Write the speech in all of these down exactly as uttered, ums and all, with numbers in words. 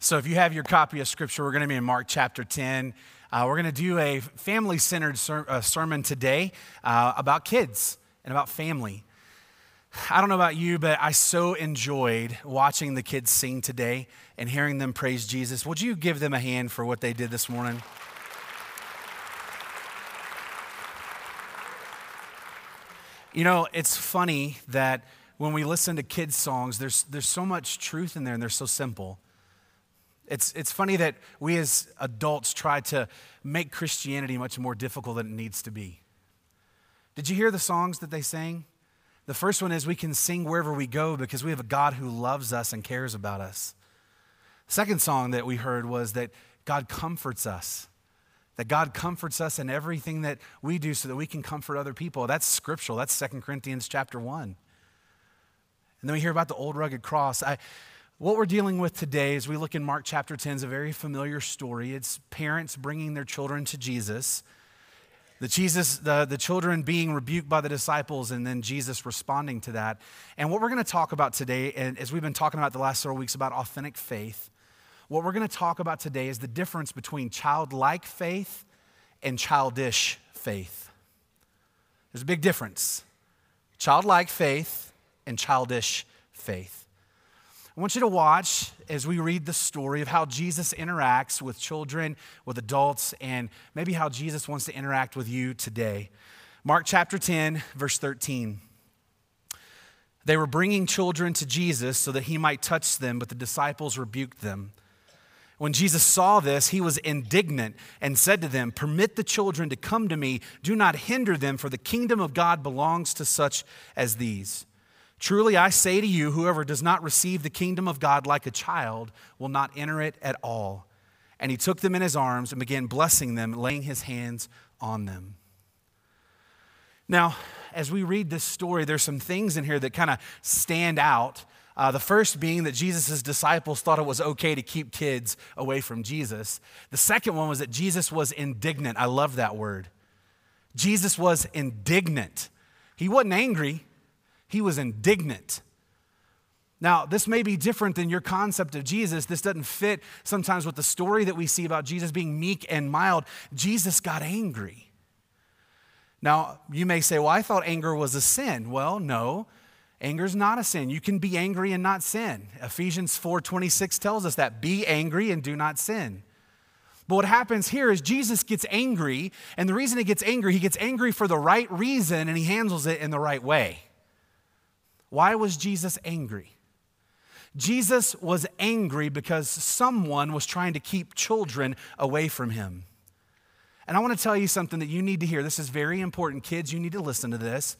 So if you have your copy of Scripture, we're going to be in Mark chapter ten. Uh, we're going to do a family-centered ser- uh, sermon today uh, about kids and about family. I don't know about you, but I so enjoyed watching the kids sing today and hearing them praise Jesus. Would you give them a hand for what they did this morning? You know, it's funny that when we listen to kids' songs, there's there's so much truth in there, and they're so simple. It's it's funny that we as adults try to make Christianity much more difficult than it needs to be. Did you hear the songs that they sang? The first one is, we can sing wherever we go because we have a God who loves us and cares about us. The second song that we heard was that God comforts us, that God comforts us in everything that we do so that we can comfort other people. That's scriptural. That's Second Corinthians chapter one. And then we hear about the old rugged cross. I... What we're dealing with today as we look in Mark chapter ten is a very familiar story. It's parents bringing their children to Jesus. The, Jesus, the, the children being rebuked by the disciples, and then Jesus responding to that. And what we're going to talk about today, and as we've been talking about the last several weeks about authentic faith, what we're going to talk about today is the difference between childlike faith and childish faith. There's a big difference. Childlike faith and childish faith. I want you to watch as we read the story of how Jesus interacts with children, with adults, and maybe how Jesus wants to interact with you today. Mark chapter ten, verse thirteen. They were bringing children to Jesus so that he might touch them, but the disciples rebuked them. When Jesus saw this, he was indignant and said to them, "Permit the children to come to me. Do not hinder them, for the kingdom of God belongs to such as these. Truly, I say to you, whoever does not receive the kingdom of God like a child will not enter it at all." And he took them in his arms and began blessing them, laying his hands on them. Now, as we read this story, there's some things in here that kind of stand out. Uh, the first being that Jesus' disciples thought it was okay to keep kids away from Jesus. The second one was that Jesus was indignant. I love that word. Jesus was indignant. He wasn't angry. He was indignant. Now, this may be different than your concept of Jesus. This doesn't fit sometimes with the story that we see about Jesus being meek and mild. Jesus got angry. Now, you may say, well, I thought anger was a sin. Well, no, anger's not a sin. You can be angry and not sin. Ephesians four twenty-six tells us that. Be angry and do not sin. But what happens here is Jesus gets angry, and the reason he gets angry, he gets angry for the right reason, and he handles it in the right way. Why was Jesus angry? Jesus was angry because someone was trying to keep children away from him. And I want to tell you something that you need to hear. This is very important. Kids, you need to listen to this.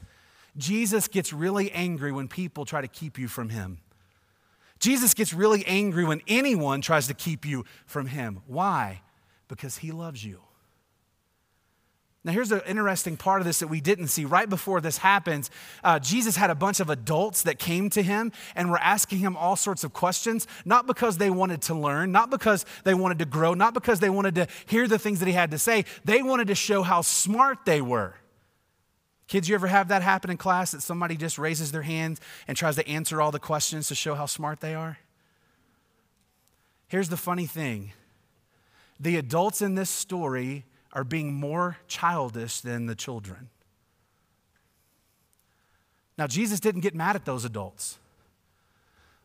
Jesus gets really angry when people try to keep you from him. Jesus gets really angry when anyone tries to keep you from him. Why? Because he loves you. Now, here's the interesting part of this that we didn't see. Right before this happens, uh, Jesus had a bunch of adults that came to him and were asking him all sorts of questions, not because they wanted to learn, not because they wanted to grow, not because they wanted to hear the things that he had to say. They wanted to show how smart they were. Kids, you ever have that happen in class, that somebody just raises their hands and tries to answer all the questions to show how smart they are? Here's the funny thing. The adults in this story are being more childish than the children. Now, Jesus didn't get mad at those adults.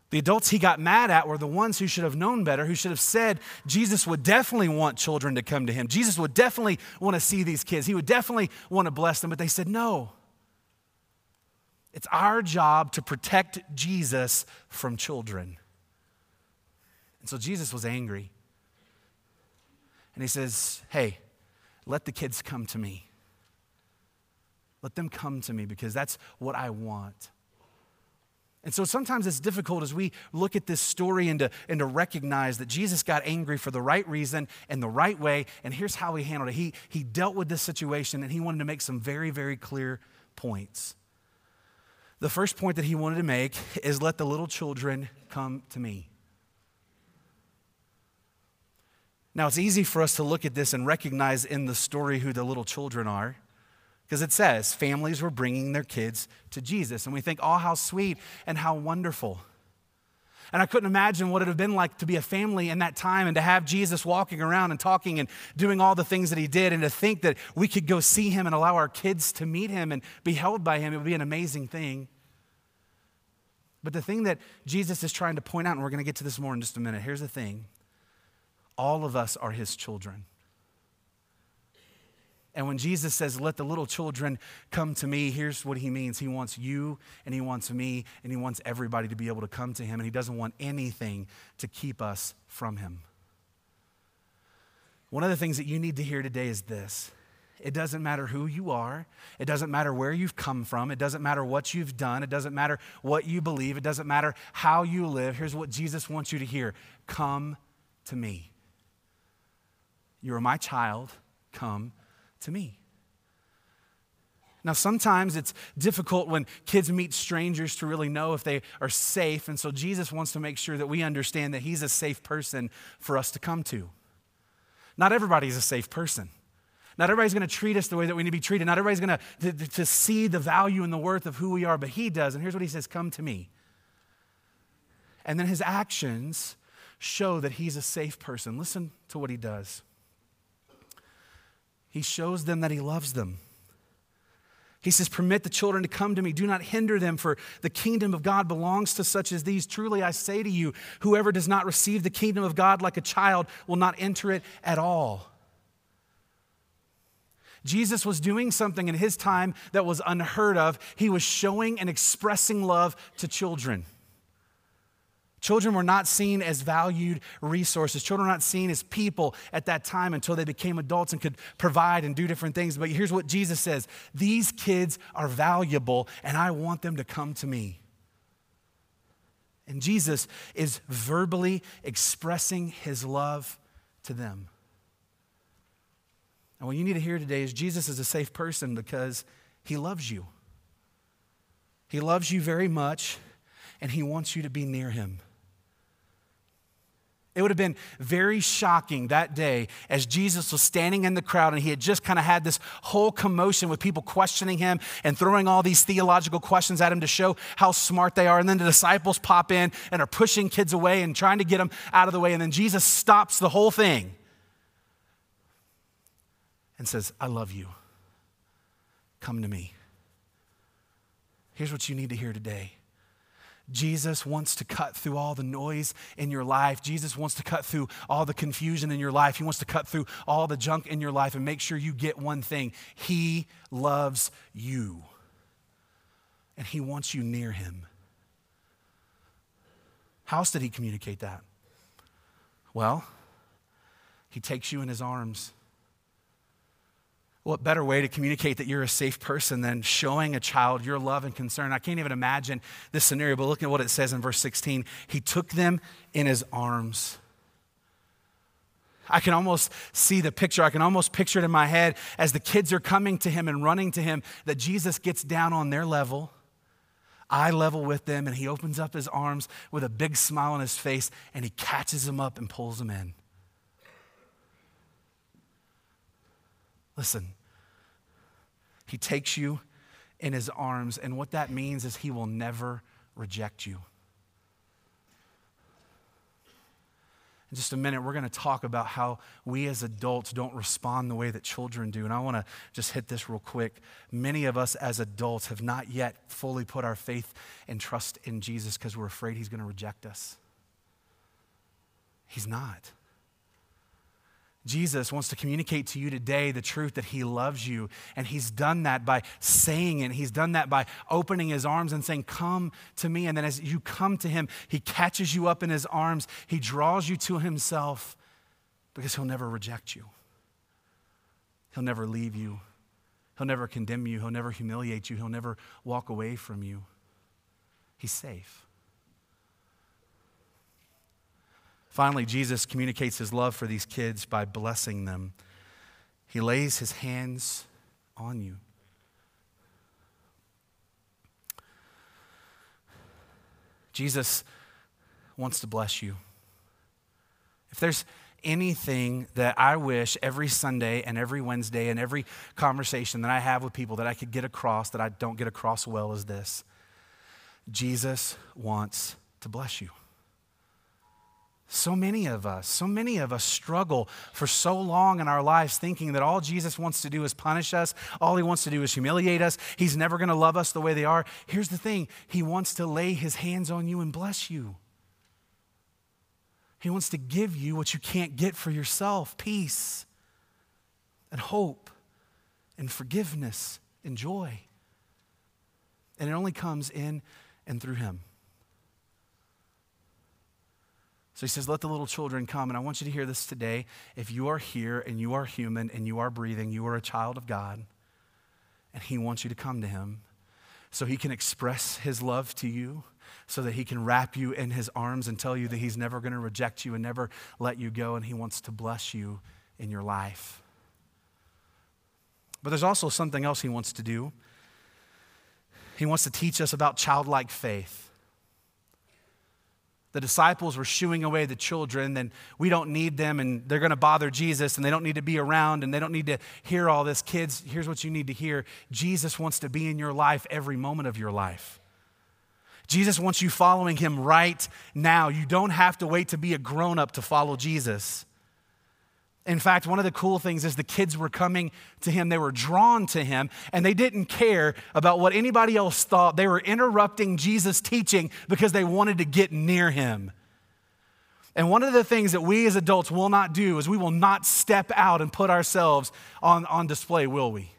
The adults he got mad at were the ones who should have known better, who should have said Jesus would definitely want children to come to him. Jesus would definitely want to see these kids. He would definitely want to bless them, but they said no. It's our job to protect Jesus from children. And so Jesus was angry. And he says, hey, let the kids come to me. Let them come to me because that's what I want. And so sometimes it's difficult as we look at this story and to, and to recognize that Jesus got angry for the right reason and the right way. And here's how he handled it. He, he dealt with this situation, and he wanted to make some very, very clear points. The first point that he wanted to make is, let the little children come to me. Now, it's easy for us to look at this and recognize in the story who the little children are, because it says families were bringing their kids to Jesus. And we think, oh, how sweet and how wonderful. And I couldn't imagine what it would have been like to be a family in that time and to have Jesus walking around and talking and doing all the things that he did, and to think that we could go see him and allow our kids to meet him and be held by him. It would be an amazing thing. But the thing that Jesus is trying to point out, and we're going to get to this more in just a minute, here's the thing. All of us are his children. And when Jesus says, let the little children come to me, here's what he means. He wants you, and he wants me, and he wants everybody to be able to come to him, and he doesn't want anything to keep us from him. One of the things that you need to hear today is this. It doesn't matter who you are. It doesn't matter where you've come from. It doesn't matter what you've done. It doesn't matter what you believe. It doesn't matter how you live. Here's what Jesus wants you to hear. Come to me. You are my child. Come to me. Now, sometimes it's difficult when kids meet strangers to really know if they are safe. And so Jesus wants to make sure that we understand that he's a safe person for us to come to. Not everybody's a safe person. Not everybody's going to treat us the way that we need to be treated. Not everybody's going to, to, to see the value and the worth of who we are, but he does. And here's what he says, come to me. And then his actions show that he's a safe person. Listen to what he does. He shows them that he loves them. He says, permit the children to come to me. Do not hinder them, for the kingdom of God belongs to such as these. Truly I say to you, whoever does not receive the kingdom of God like a child will not enter it at all. Jesus was doing something in his time that was unheard of. He was showing and expressing love to children. Children were not seen as valued resources. Children were not seen as people at that time until they became adults and could provide and do different things. But here's what Jesus says. These kids are valuable, and I want them to come to me. And Jesus is verbally expressing his love to them. And what you need to hear today is Jesus is a safe person because he loves you. He loves you very much, and he wants you to be near him. It would have been very shocking that day as Jesus was standing in the crowd, and he had just kind of had this whole commotion with people questioning him and throwing all these theological questions at him to show how smart they are. And then the disciples pop in and are pushing kids away and trying to get them out of the way. And then Jesus stops the whole thing and says, I love you. Come to me. Here's what you need to hear today. Jesus wants to cut through all the noise in your life. Jesus wants to cut through all the confusion in your life. He wants to cut through all the junk in your life and make sure you get one thing. He loves you, and he wants you near him. How else did he communicate that? Well, he takes you in his arms. What better way to communicate that you're a safe person than showing a child your love and concern? I can't even imagine this scenario, but look at what it says in verse sixteen. He took them in his arms. I can almost see the picture. I can almost picture it in my head as the kids are coming to him and running to him, that Jesus gets down on their level, eye level with them, and he opens up his arms with a big smile on his face, and he catches them up and pulls them in. Listen, he takes you in his arms, and what that means is he will never reject you. In just a minute, we're going to talk about how we as adults don't respond the way that children do, and I want to just hit this real quick. Many of us as adults have not yet fully put our faith and trust in Jesus because we're afraid he's going to reject us. He's not. Jesus wants to communicate to you today the truth that he loves you, and he's done that by saying it. He's done that by opening his arms and saying, come to me. And then as you come to him, he catches you up in his arms. He draws you to himself because he'll never reject you. He'll never leave you. He'll never condemn you. He'll never humiliate you. He'll never walk away from you. He's safe. Finally, Jesus communicates his love for these kids by blessing them. He lays his hands on you. Jesus wants to bless you. If there's anything that I wish every Sunday and every Wednesday and every conversation that I have with people that I could get across that I don't get across well is this. Jesus wants to bless you. So many of us, so many of us struggle for so long in our lives thinking that all Jesus wants to do is punish us. All he wants to do is humiliate us. He's never going to love us the way they are. Here's the thing. He wants to lay his hands on you and bless you. He wants to give you what you can't get for yourself, peace and hope and forgiveness and joy. And it only comes in and through him. So he says, let the little children come. And I want you to hear this today. If you are here and you are human and you are breathing, you are a child of God. And he wants you to come to him so he can express his love to you, so that he can wrap you in his arms and tell you that he's never going to reject you and never let you go. And he wants to bless you in your life. But there's also something else he wants to do. He wants to teach us about childlike faith. The disciples were shooing away the children, and we don't need them, and they're going to bother Jesus, and they don't need to be around, and they don't need to hear all this. Kids, here's what you need to hear. Jesus wants to be in your life every moment of your life. Jesus wants you following him right now. You don't have to wait to be a grown-up to follow Jesus. In fact, one of the cool things is the kids were coming to him. They were drawn to him, and they didn't care about what anybody else thought. They were interrupting Jesus' teaching because they wanted to get near him. And one of the things that we as adults will not do is we will not step out and put ourselves on, on display, will we?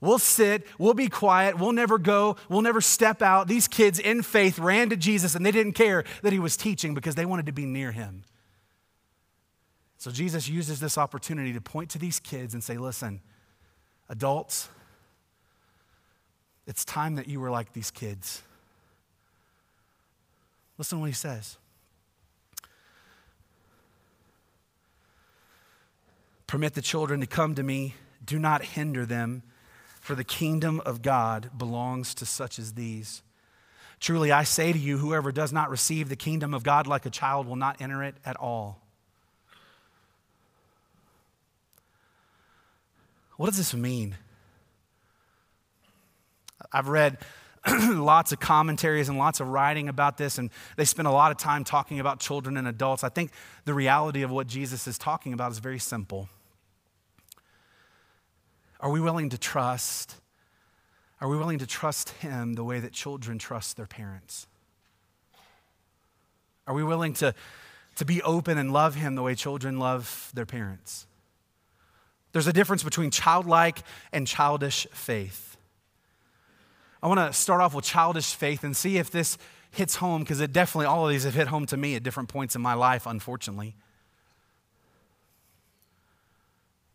We'll sit, we'll be quiet, we'll never go, we'll never step out. These kids in faith ran to Jesus, and they didn't care that he was teaching because they wanted to be near him. So Jesus uses this opportunity to point to these kids and say, listen, adults, it's time that you were like these kids. Listen to what he says. Permit the children to come to me. Do not hinder them, for the kingdom of God belongs to such as these. Truly, I say to you, whoever does not receive the kingdom of God like a child will not enter it at all. What does this mean? I've read lots of commentaries and lots of writing about this, and they spend a lot of time talking about children and adults. I think the reality of what Jesus is talking about is very simple. Are we willing to trust? Are we willing to trust him the way that children trust their parents? Are we willing to, to be open and love him the way children love their parents? There's a difference between childlike and childish faith. I want to start off with childish faith and see if this hits home, because it definitely, all of these have hit home to me at different points in my life, unfortunately.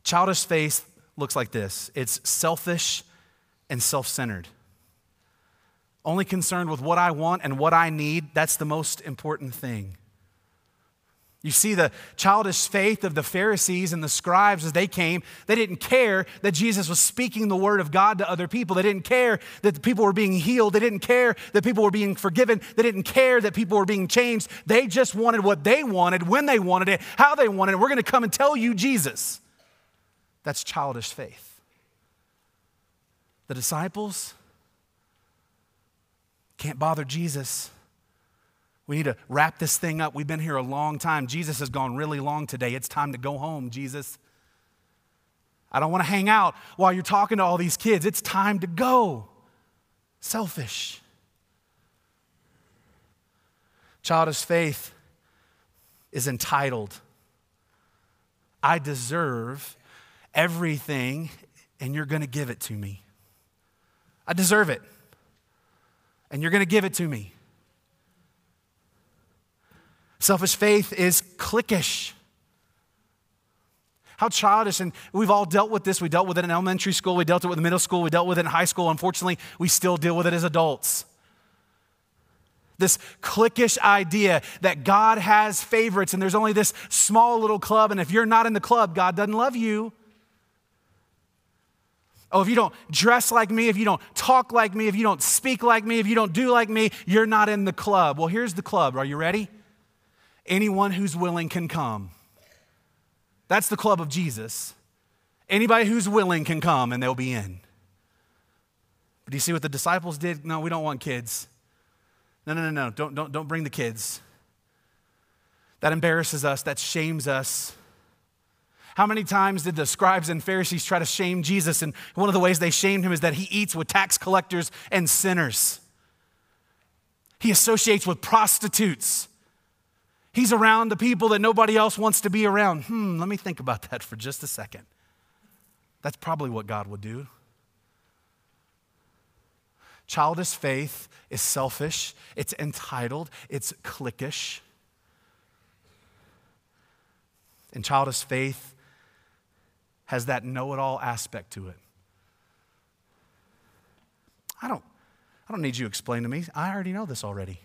Childish faith looks like this. It's selfish and self-centered. Only concerned with what I want and what I need. That's the most important thing. You see the childish faith of the Pharisees and the scribes as they came. They didn't care that Jesus was speaking the word of God to other people. They didn't care that the people were being healed. They didn't care that people were being forgiven. They didn't care that people were being changed. They just wanted what they wanted, when they wanted it, how they wanted it. We're going to come and tell you Jesus. That's childish faith. The disciples can't bother Jesus. We need to wrap this thing up. We've been here a long time. Jesus has gone really long today. It's time to go home, Jesus. I don't want to hang out while you're talking to all these kids. It's time to go. Selfish. Childish faith is entitled. I deserve everything, and you're going to give it to me. I deserve it, and you're going to give it to me. Selfish faith is cliquish. How childish, and we've all dealt with this. We dealt with it in elementary school. We dealt with it in middle school. We dealt with it in high school. Unfortunately, we still deal with it as adults. This cliquish idea that God has favorites and there's only this small little club, and if you're not in the club, God doesn't love you. Oh, if you don't dress like me, if you don't talk like me, if you don't speak like me, if you don't do like me, you're not in the club. Well, here's the club. Are you ready? Anyone who's willing can come. That's the club of Jesus. Anybody who's willing can come and they'll be in. But do you see what the disciples did? No, we don't want kids. No, no, no, no. Don't, don't, don't bring the kids. that embarrasses us, that shames us. How many times did the scribes and Pharisees try to shame Jesus? And one of the ways they shamed him is that he eats with tax collectors and sinners. He associates with prostitutes. He's around the people that nobody else wants to be around. Hmm, let me think about that for just a second. That's probably what God would do. Childish faith is selfish, it's entitled, it's cliquish. And childish faith has that know-it-all aspect to it. I don't, I don't need you to explain to me. I already know this already.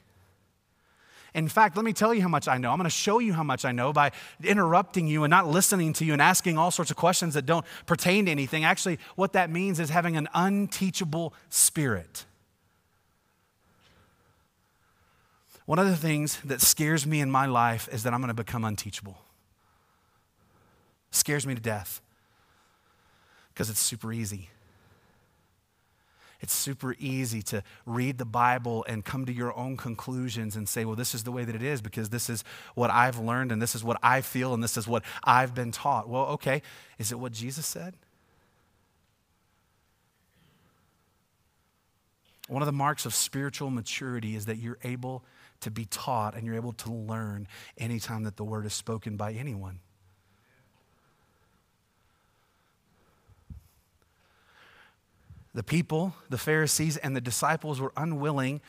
In fact, let me tell you how much I know. I'm going to show you how much I know by interrupting you and not listening to you and asking all sorts of questions that don't pertain to anything. Actually, what that means is having an unteachable spirit. One of the things that scares me in my life is that I'm going to become unteachable. It scares me to death because it's super easy. It's super easy to read the Bible and come to your own conclusions and say, well, this is the way that it is because this is what I've learned and this is what I feel and this is what I've been taught. Well, okay, is it what Jesus said? One of the marks of spiritual maturity is that you're able to be taught and you're able to learn anytime that the word is spoken by anyone. The people, the Pharisees, and the disciples were unwilling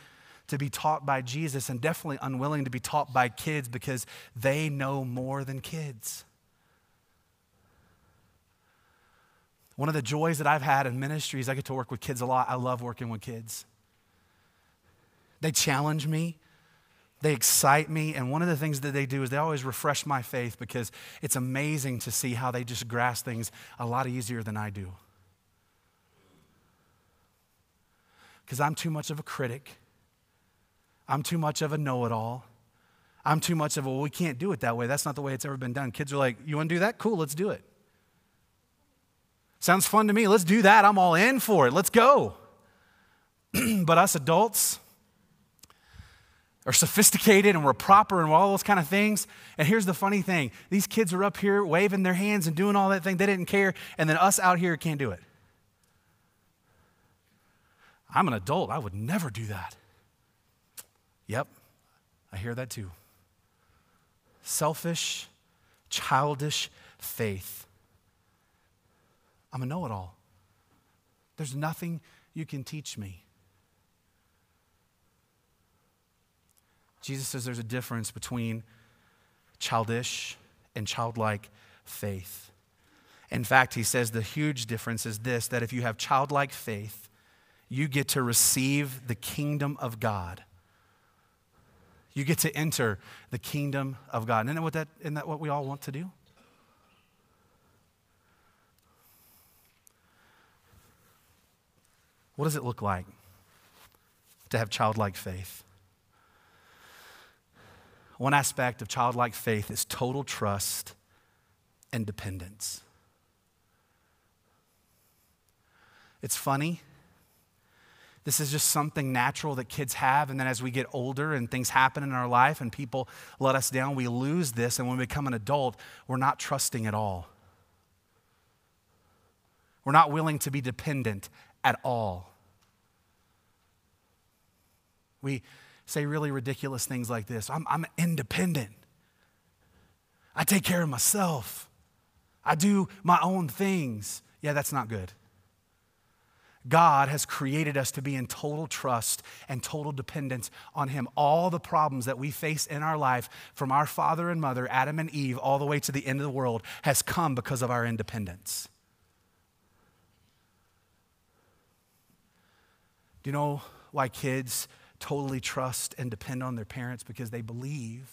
to be taught by Jesus and definitely unwilling to be taught by kids because they know more than kids. One of the joys that I've had in ministry is I get to work with kids a lot. I love working with kids. They challenge me. They excite me. And one of the things that they do is they always refresh my faith because it's amazing to see how they just grasp things a lot easier than I do. Because I'm too much of a critic. I'm too much of a know-it-all. I'm too much of a, well, we can't do it that way. That's not the way it's ever been done. Kids are like, you want to do that? Cool, let's do it. Sounds fun to me. Let's do that. I'm all in for it. Let's go. But us adults are sophisticated and we're proper and we're all those kind of things. And here's the funny thing. These kids are up here waving their hands and doing all that thing. They didn't care. And then us out here can't do it. I'm an adult. I would never do that. Yep, I hear that too. Selfish, childish faith. I'm a know-it-all. There's nothing you can teach me. Jesus says there's a difference between childish and childlike faith. In fact, he says the huge difference is this, that if you have childlike faith, you get to receive the kingdom of God. You get to enter the kingdom of God. Isn't that what, that, isn't that what we all want to do? What does it look like to have childlike faith? One aspect of childlike faith is total trust and dependence. It's funny. This is just something natural that kids have. And then as we get older and things happen in our life and people let us down, we lose this. And when we become an adult, we're not trusting at all. We're not willing to be dependent at all. We say really ridiculous things like this. I'm, I'm independent. I take care of myself. I do my own things. Yeah, that's not good. God has created us to be in total trust and total dependence on him. All the problems that we face in our life, from our father and mother, Adam and Eve, all the way to the end of the world, has come because of our independence. Do you know why kids totally trust and depend on their parents? Because they believe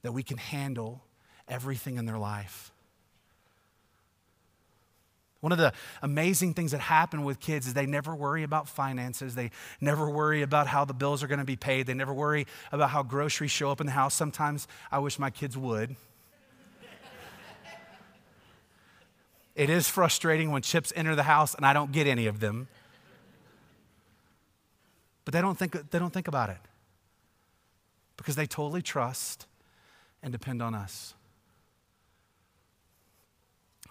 that we can handle everything in their life. One of the amazing things that happen with kids is they never worry about finances. They never worry about how the bills are going to be paid. They never worry about how groceries show up in the house. Sometimes I wish my kids would. It is frustrating when chips enter the house and I don't get any of them. But they don't think, they don't think about it because they totally trust and depend on us.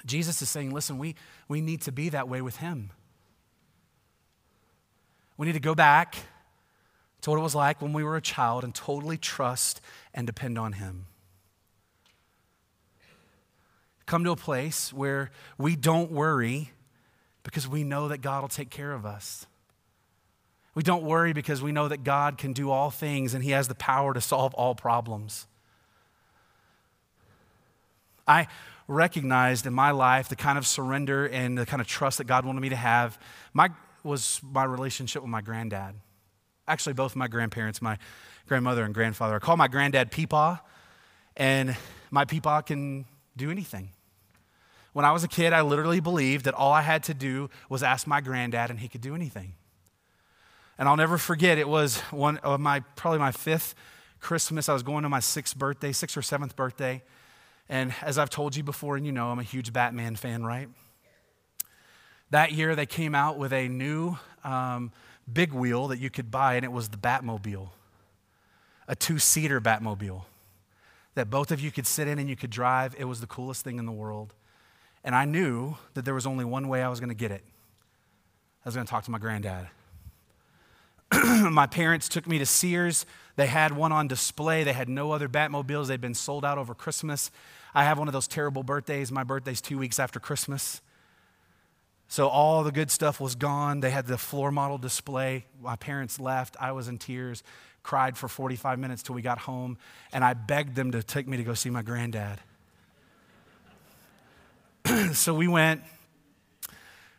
Jesus is saying, listen, we, we need to be that way with him. We need to go back to what it was like when we were a child and totally trust and depend on him. Come to a place where we don't worry because we know that God will take care of us. We don't worry because we know that God can do all things and he has the power to solve all problems. I recognized in my life the kind of surrender and the kind of trust that God wanted me to have my, was my relationship with my granddad. Actually, both my grandparents, my grandmother and grandfather. I call my granddad Peepaw, and my Peepaw can do anything. When I was a kid, I literally believed that all I had to do was ask my granddad and he could do anything. And I'll never forget, it was one of my, probably my fifth Christmas. I was going to my sixth birthday, sixth or seventh birthday. And as I've told you before, and you know, I'm a huge Batman fan, right? That year they came out with a new um, big wheel that you could buy, and it was the Batmobile, a two-seater Batmobile that both of you could sit in and you could drive. It was the coolest thing in the world. And I knew that there was only one way I was going to get it. I was going to talk to my granddad. My parents took me to Sears. They had one on display. They had no other Batmobiles. They'd been sold out over Christmas. I have one of those terrible birthdays. My birthday's two weeks after Christmas. So all the good stuff was gone. They had the floor model display. My parents left. I was in tears, cried for forty-five minutes till we got home, and I begged them to take me to go see my granddad. So we went.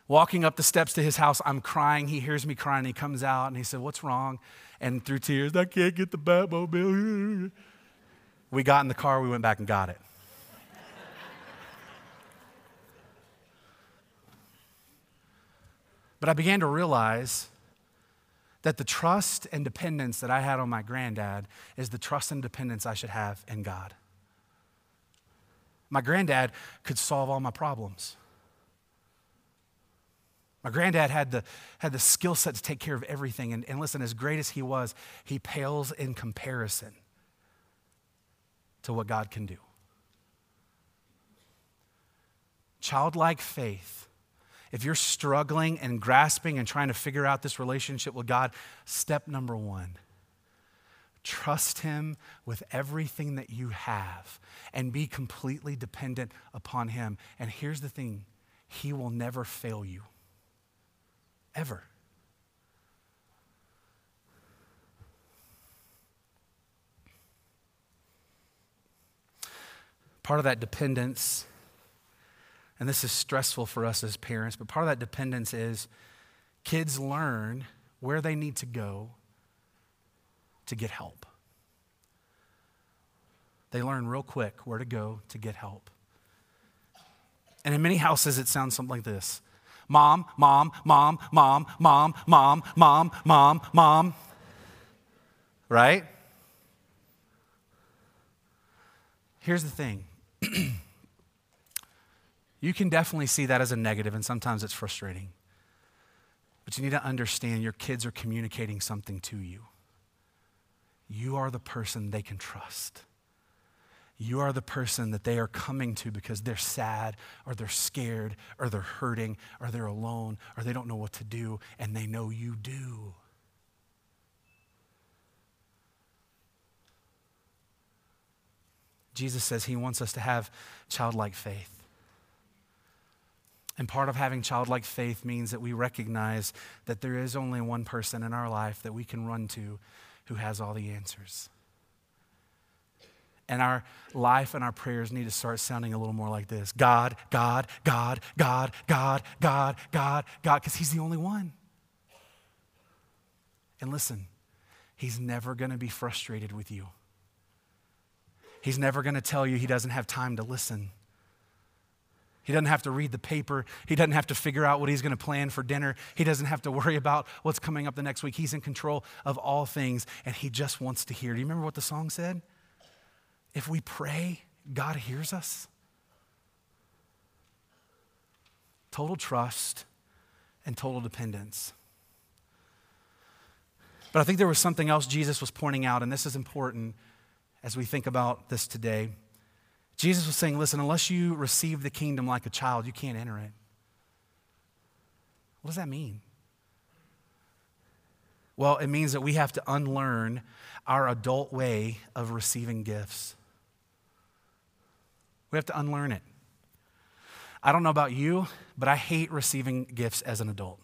Walking up the steps to his house, I'm crying. He hears me crying. He comes out and he said, "What's wrong?" And through tears, "I can't get the Batmobile." We got in the car. We went back and got it. But I began to realize that the trust and dependence that I had on my granddad is the trust and dependence I should have in God. My granddad could solve all my problems. My granddad had the, had the skill set to take care of everything. And, and listen, as great as he was, he pales in comparison to what God can do. Childlike faith. If you're struggling and grasping and trying to figure out this relationship with God, step number one, trust him with everything that you have and be completely dependent upon him. And here's the thing, he will never fail you. Ever. Part of that dependence, and this is stressful for us as parents, but part of that dependence is kids learn where they need to go to get help. They learn real quick where to go to get help. And in many houses, it sounds something like this. Mom, mom, mom, mom, mom, mom, mom, mom, mom. Right? Here's the thing. You can definitely see that as a negative, and sometimes it's frustrating. But you need to understand your kids are communicating something to you. You are the person they can trust. You are the person that they are coming to because they're sad or they're scared or they're hurting or they're alone or they don't know what to do, and they know you do. Jesus says he wants us to have childlike faith. And part of having childlike faith means that we recognize that there is only one person in our life that we can run to who has all the answers. And our life and our prayers need to start sounding a little more like this. God, God, God, God, God, God, God, God, because he's the only one. And listen, he's never going to be frustrated with you. He's never going to tell you he doesn't have time to listen. He doesn't have to read the paper. He doesn't have to figure out what he's going to plan for dinner. He doesn't have to worry about what's coming up the next week. He's in control of all things, and he just wants to hear. Do you remember what the song said? If we pray, God hears us. Total trust and total dependence. But I think there was something else Jesus was pointing out, and this is important as we think about this today. Jesus was saying, listen, unless you receive the kingdom like a child, you can't enter it. What does that mean? Well, it means that we have to unlearn our adult way of receiving gifts. We have to unlearn it. I don't know about you, but I hate receiving gifts as an adult.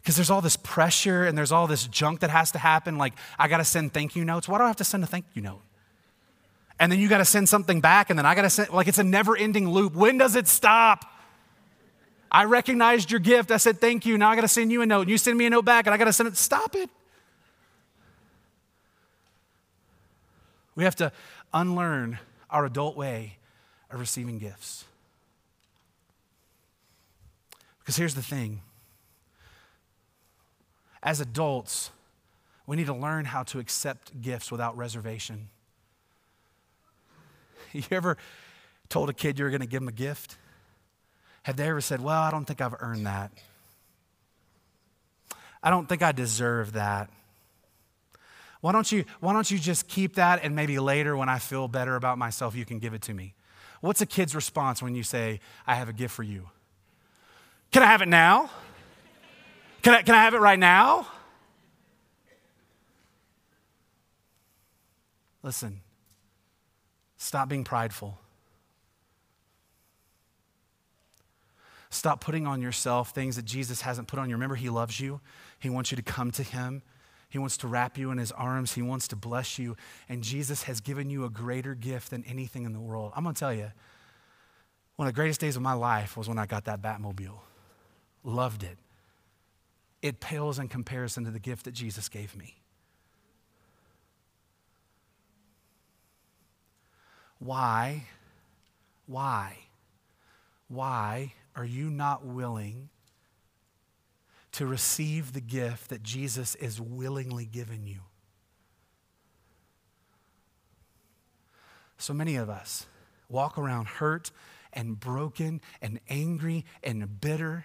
Because there's all this pressure and there's all this junk that has to happen. Like, I got to send thank you notes. Why do I have to send a thank you note? And then you got to send something back, and then I got to send, like, it's a never-ending loop. When does it stop? I recognized your gift. I said, thank you. Now I got to send you a note. And you send me a note back, and I got to send it. Stop it. We have to unlearn our adult way of receiving gifts. Because here's the thing. As adults, we need to learn how to accept gifts without reservation. You ever told a kid you were going to give them a gift? Have they ever said, well, I don't think I've earned that. I don't think I deserve that. Why don't you, why don't you just keep that, and maybe later when I feel better about myself, you can give it to me? What's a kid's response when you say, I have a gift for you? Can I have it now? Can I, can I have it right now? Listen, stop being prideful. Stop putting on yourself things that Jesus hasn't put on you. Remember, he loves you. He wants you to come to him. He wants to wrap you in his arms. He wants to bless you. And Jesus has given you a greater gift than anything in the world. I'm going to tell you, one of the greatest days of my life was when I got that Batmobile. Loved it. It pales in comparison to the gift that Jesus gave me. Why, why, why are you not willing to receive the gift that Jesus is willingly giving you? So many of us walk around hurt and broken and angry and bitter.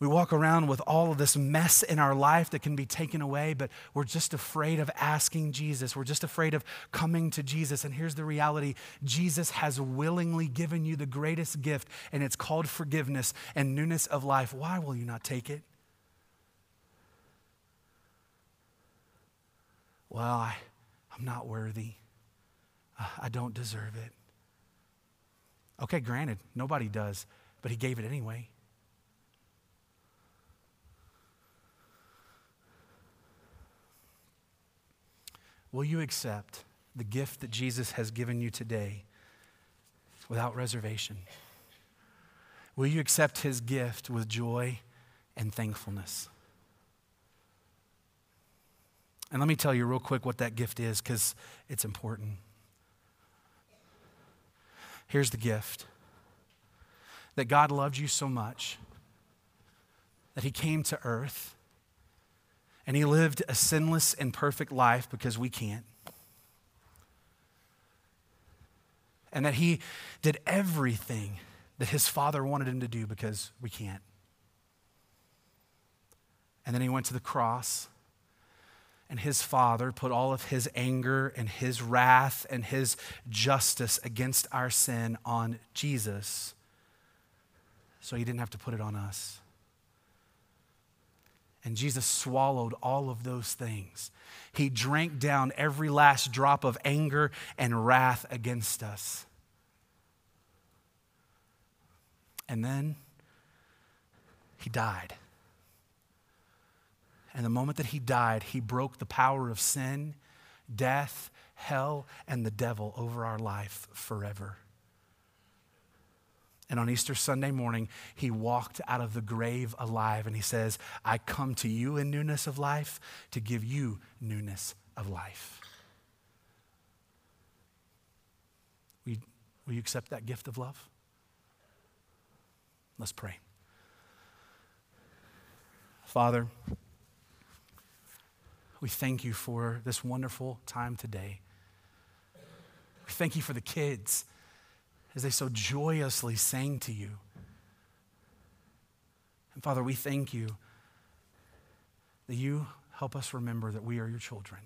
We walk around with all of this mess in our life that can be taken away, but we're just afraid of asking Jesus. We're just afraid of coming to Jesus. And here's the reality. Jesus has willingly given you the greatest gift, and it's called forgiveness and newness of life. Why will you not take it? Well, I, I'm not worthy. I don't deserve it. Okay, granted, nobody does, but he gave it anyway. Will you accept the gift that Jesus has given you today without reservation? Will you accept his gift with joy and thankfulness? And let me tell you real quick what that gift is, because it's important. Here's the gift: that God loved you so much that he came to earth, and he lived a sinless and perfect life because we can't. And that he did everything that his Father wanted him to do because we can't. And then he went to the cross, and his Father put all of his anger and his wrath and his justice against our sin on Jesus, so he didn't have to put it on us. And Jesus swallowed all of those things. He drank down every last drop of anger and wrath against us. And then he died. And the moment that he died, he broke the power of sin, death, hell, and the devil over our life forever. And on Easter Sunday morning, he walked out of the grave alive, and he says, I come to you in newness of life to give you newness of life. Will you, will you accept that gift of love? Let's pray. Father, we thank you for this wonderful time today. We thank you for the kids as they so joyously sang to you. And Father, we thank you that you help us remember that we are your children.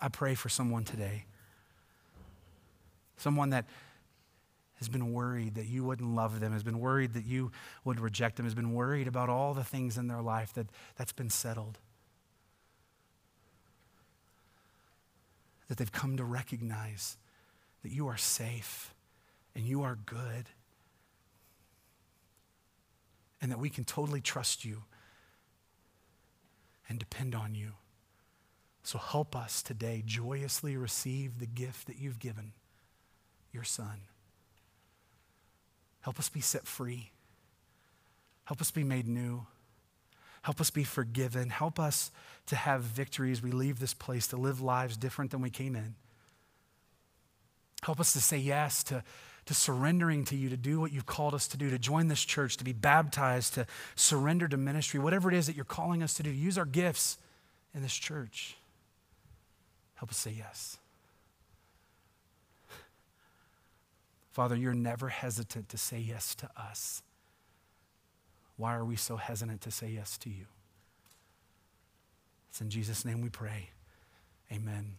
I pray for someone today. Someone that has been worried that you wouldn't love them, has been worried that you would reject them, has been worried about all the things in their life that, that's been settled. That they've come to recognize that you are safe and you are good, and that we can totally trust you and depend on you. So help us today joyously receive the gift that you've given, your Son. Help us be set free. Help us be made new. Help us be forgiven. Help us to have victory as we leave this place, to live lives different than we came in. Help us to say yes to, to surrendering to you, to do what you've called us to do, to join this church, to be baptized, to surrender to ministry, whatever it is that you're calling us to do, to use our gifts in this church. Help us say yes. Father, you're never hesitant to say yes to us. Why are we so hesitant to say yes to you? It's in Jesus' name we pray. Amen.